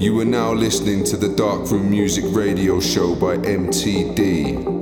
You are now listening to the Dark Room Music Radio Show by MTD.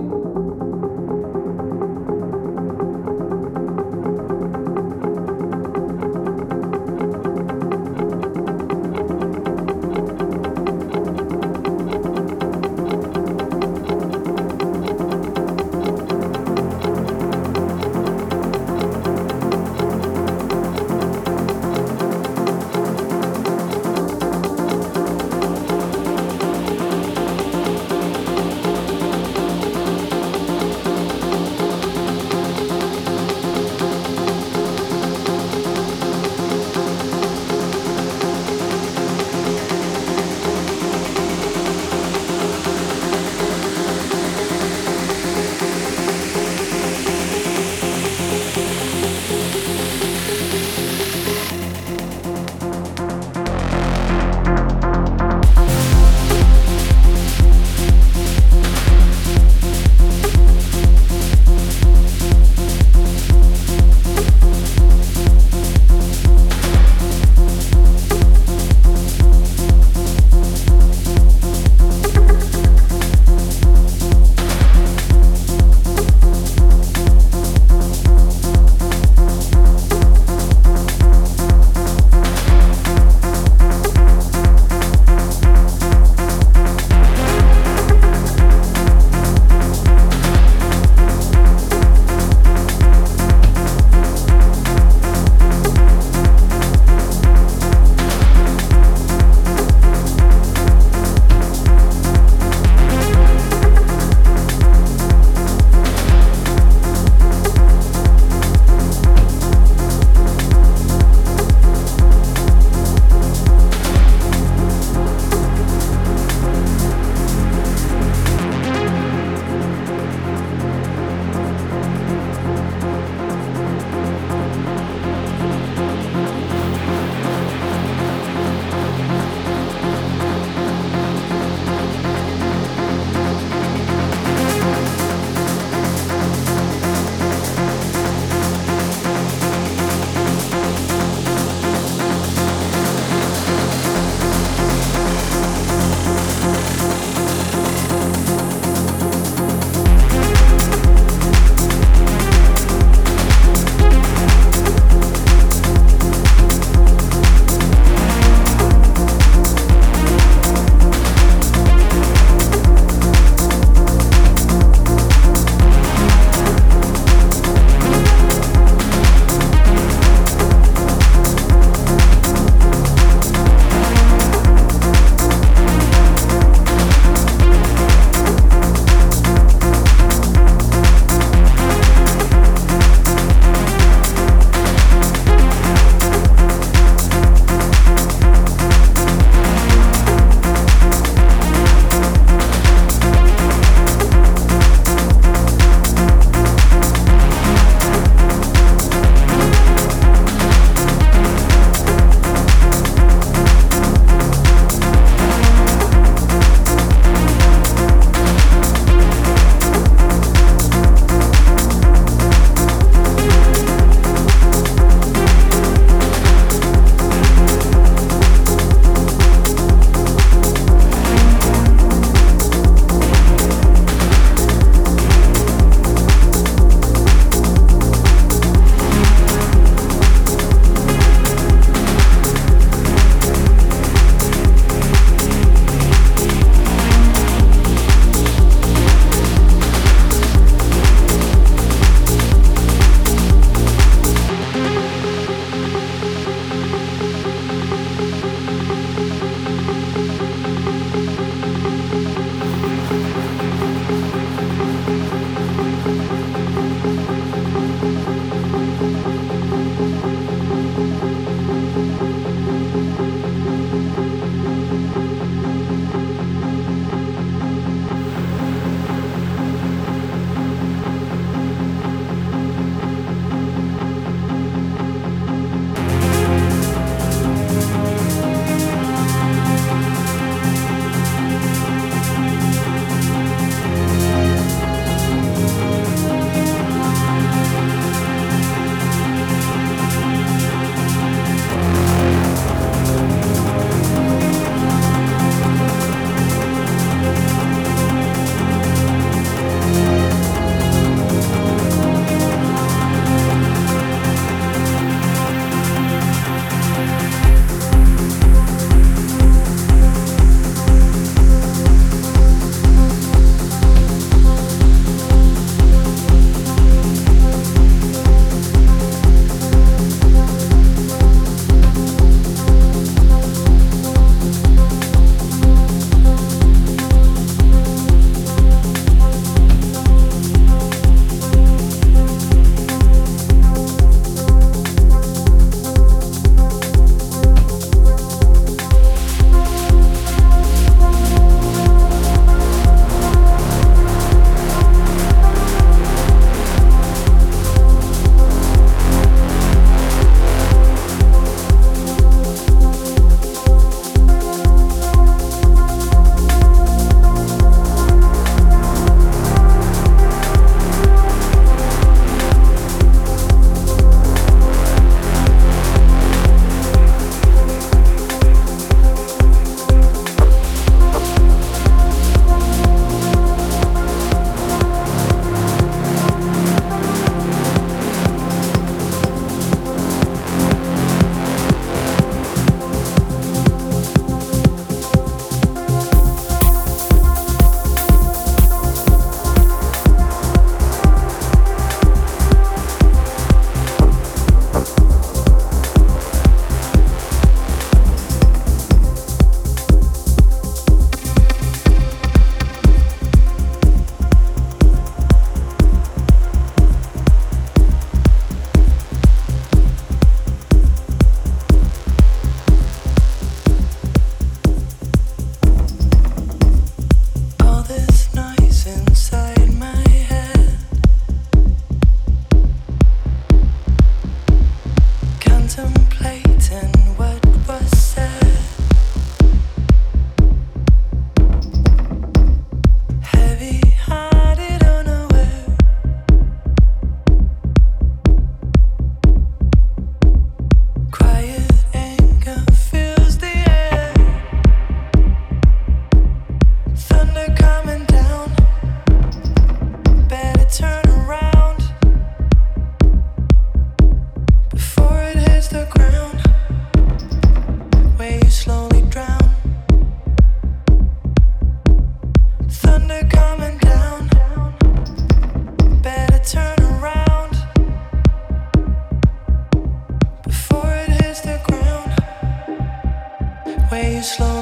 I know.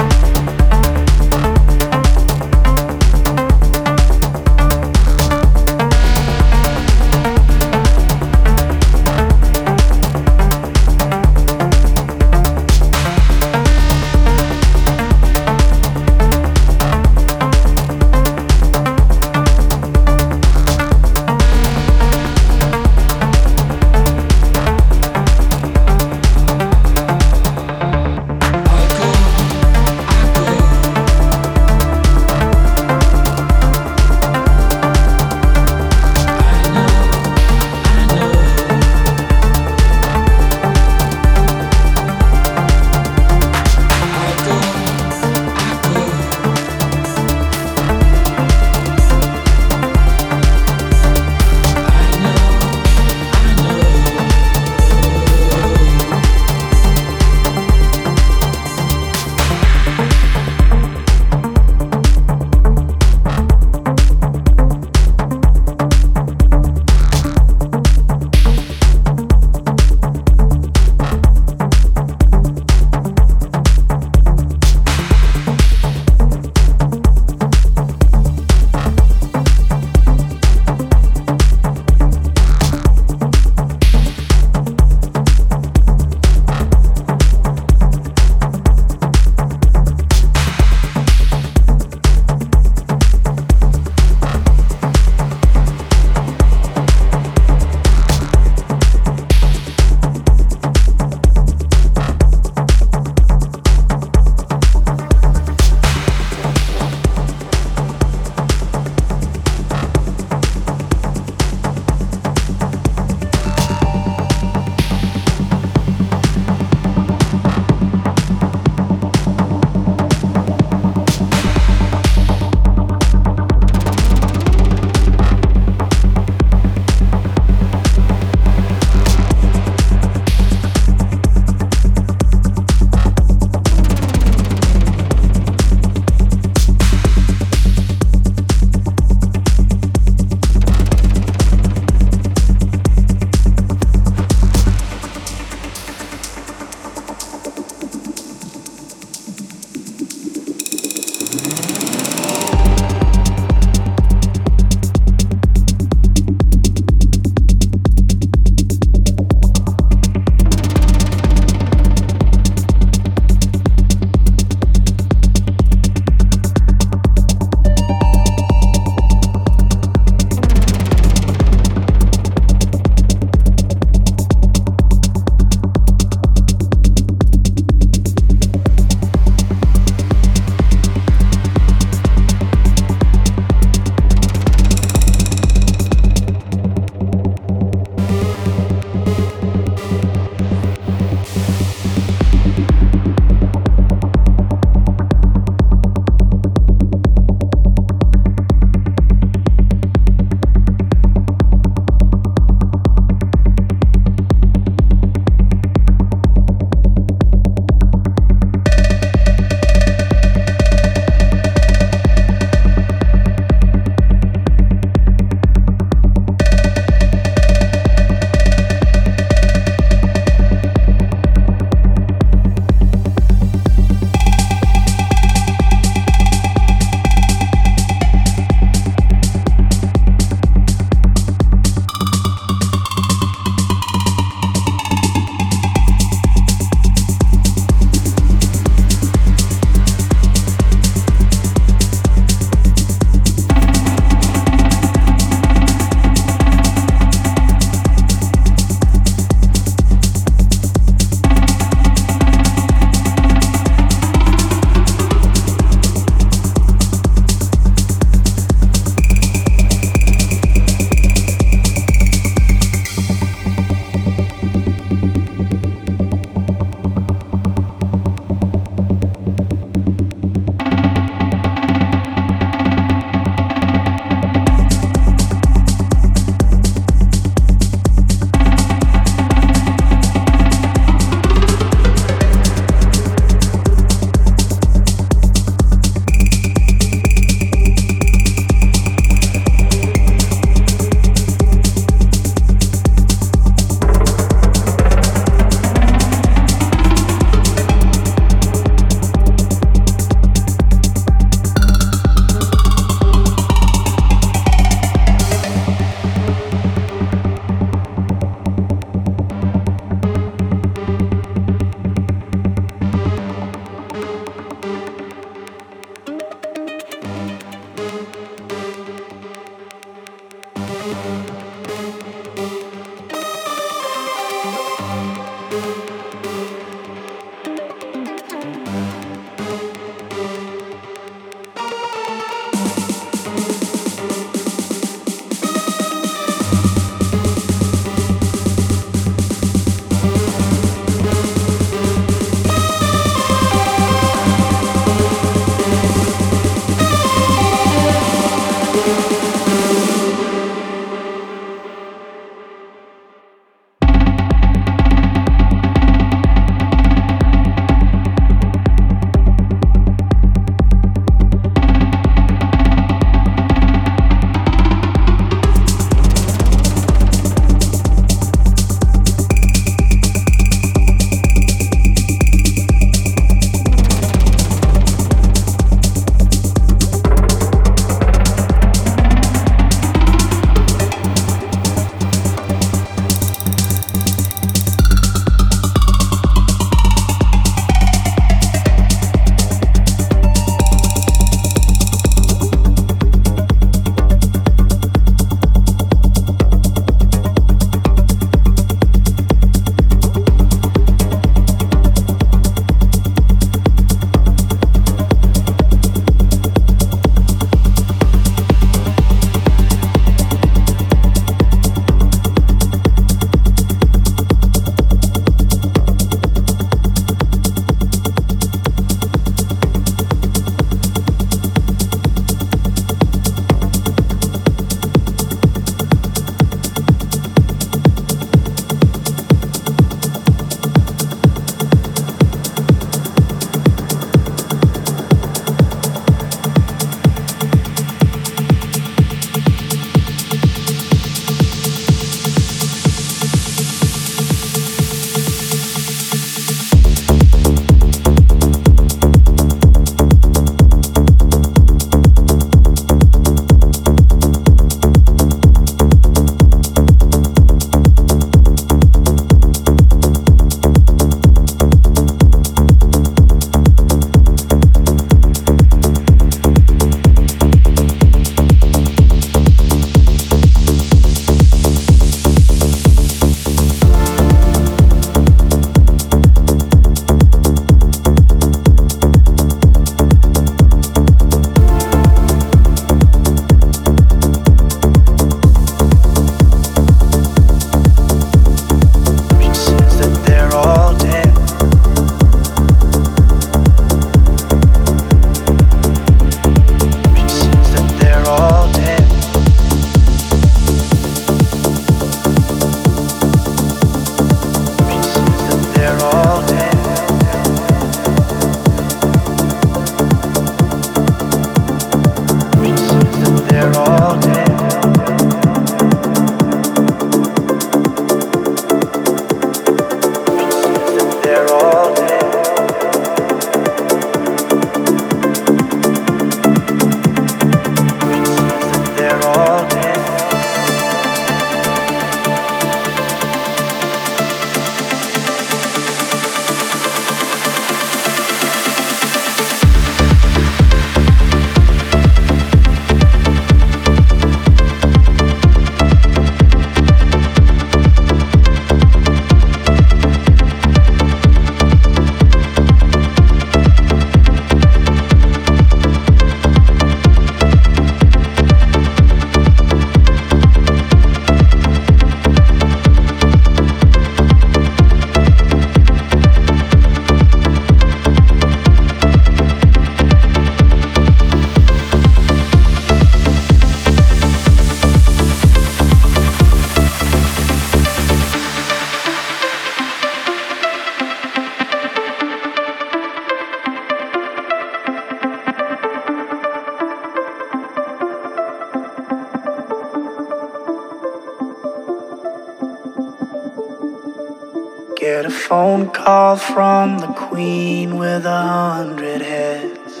Phone call from the queen with 100 heads.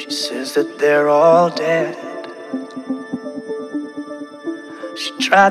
She says that they're all dead. She tried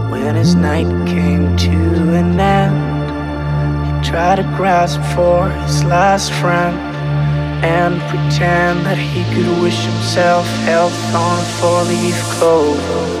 But when his night came to an end, he tried to grasp for his last friend and pretend that he could wish himself health on a four-leaf clover.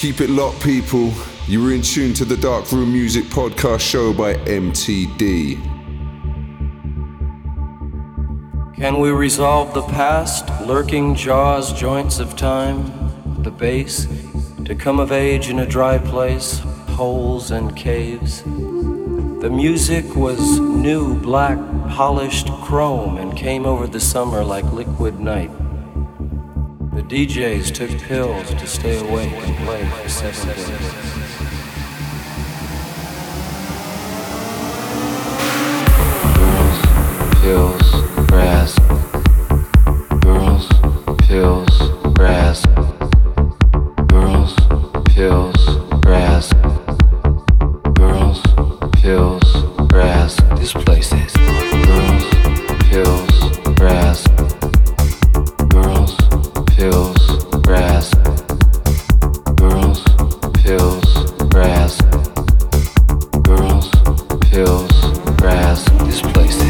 Keep it locked, people. You were in tune to the Dark Room Music Podcast Show by MTD. Can we resolve the past, lurking jaws, joints of time, the base, to come of age in a dry place, holes and caves? The music was new, black, polished chrome and came over the summer like liquid night. The DJs took pills to stay awake and play for 7 days. Pills, grass. Girls, pills, grass. Girls, pills, grass. Girls, pills, grass. This place is girls, pills, grass. Girls, pills, grass. Girls, pills, grass. Girls, pills, grass. This place is.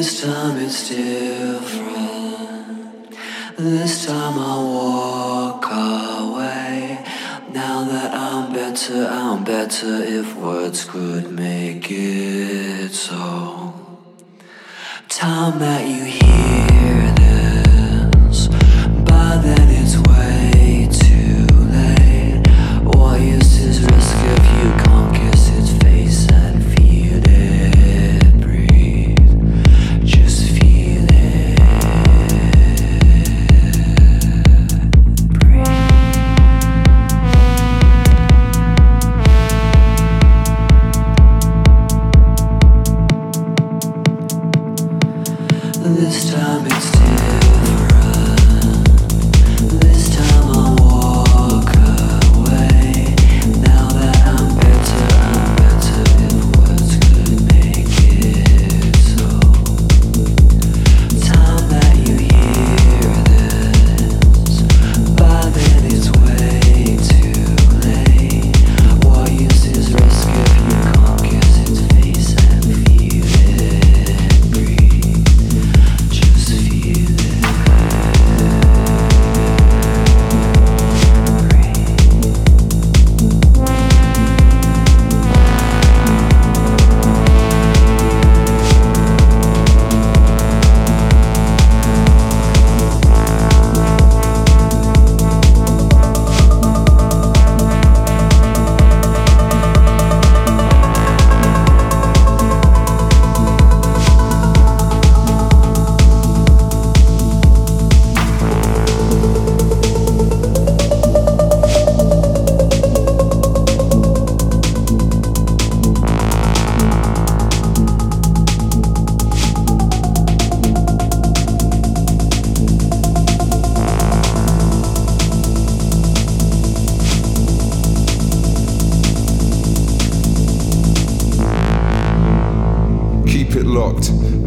This time it's different. This time I walk away. Now that I'm better if words could make it so. Time that you hear this, by then it's way too late. What use is risk if you can't kiss its face and feel it breathe? Just feel it breathe. This time it's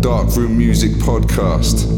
Dark Room Music Podcast.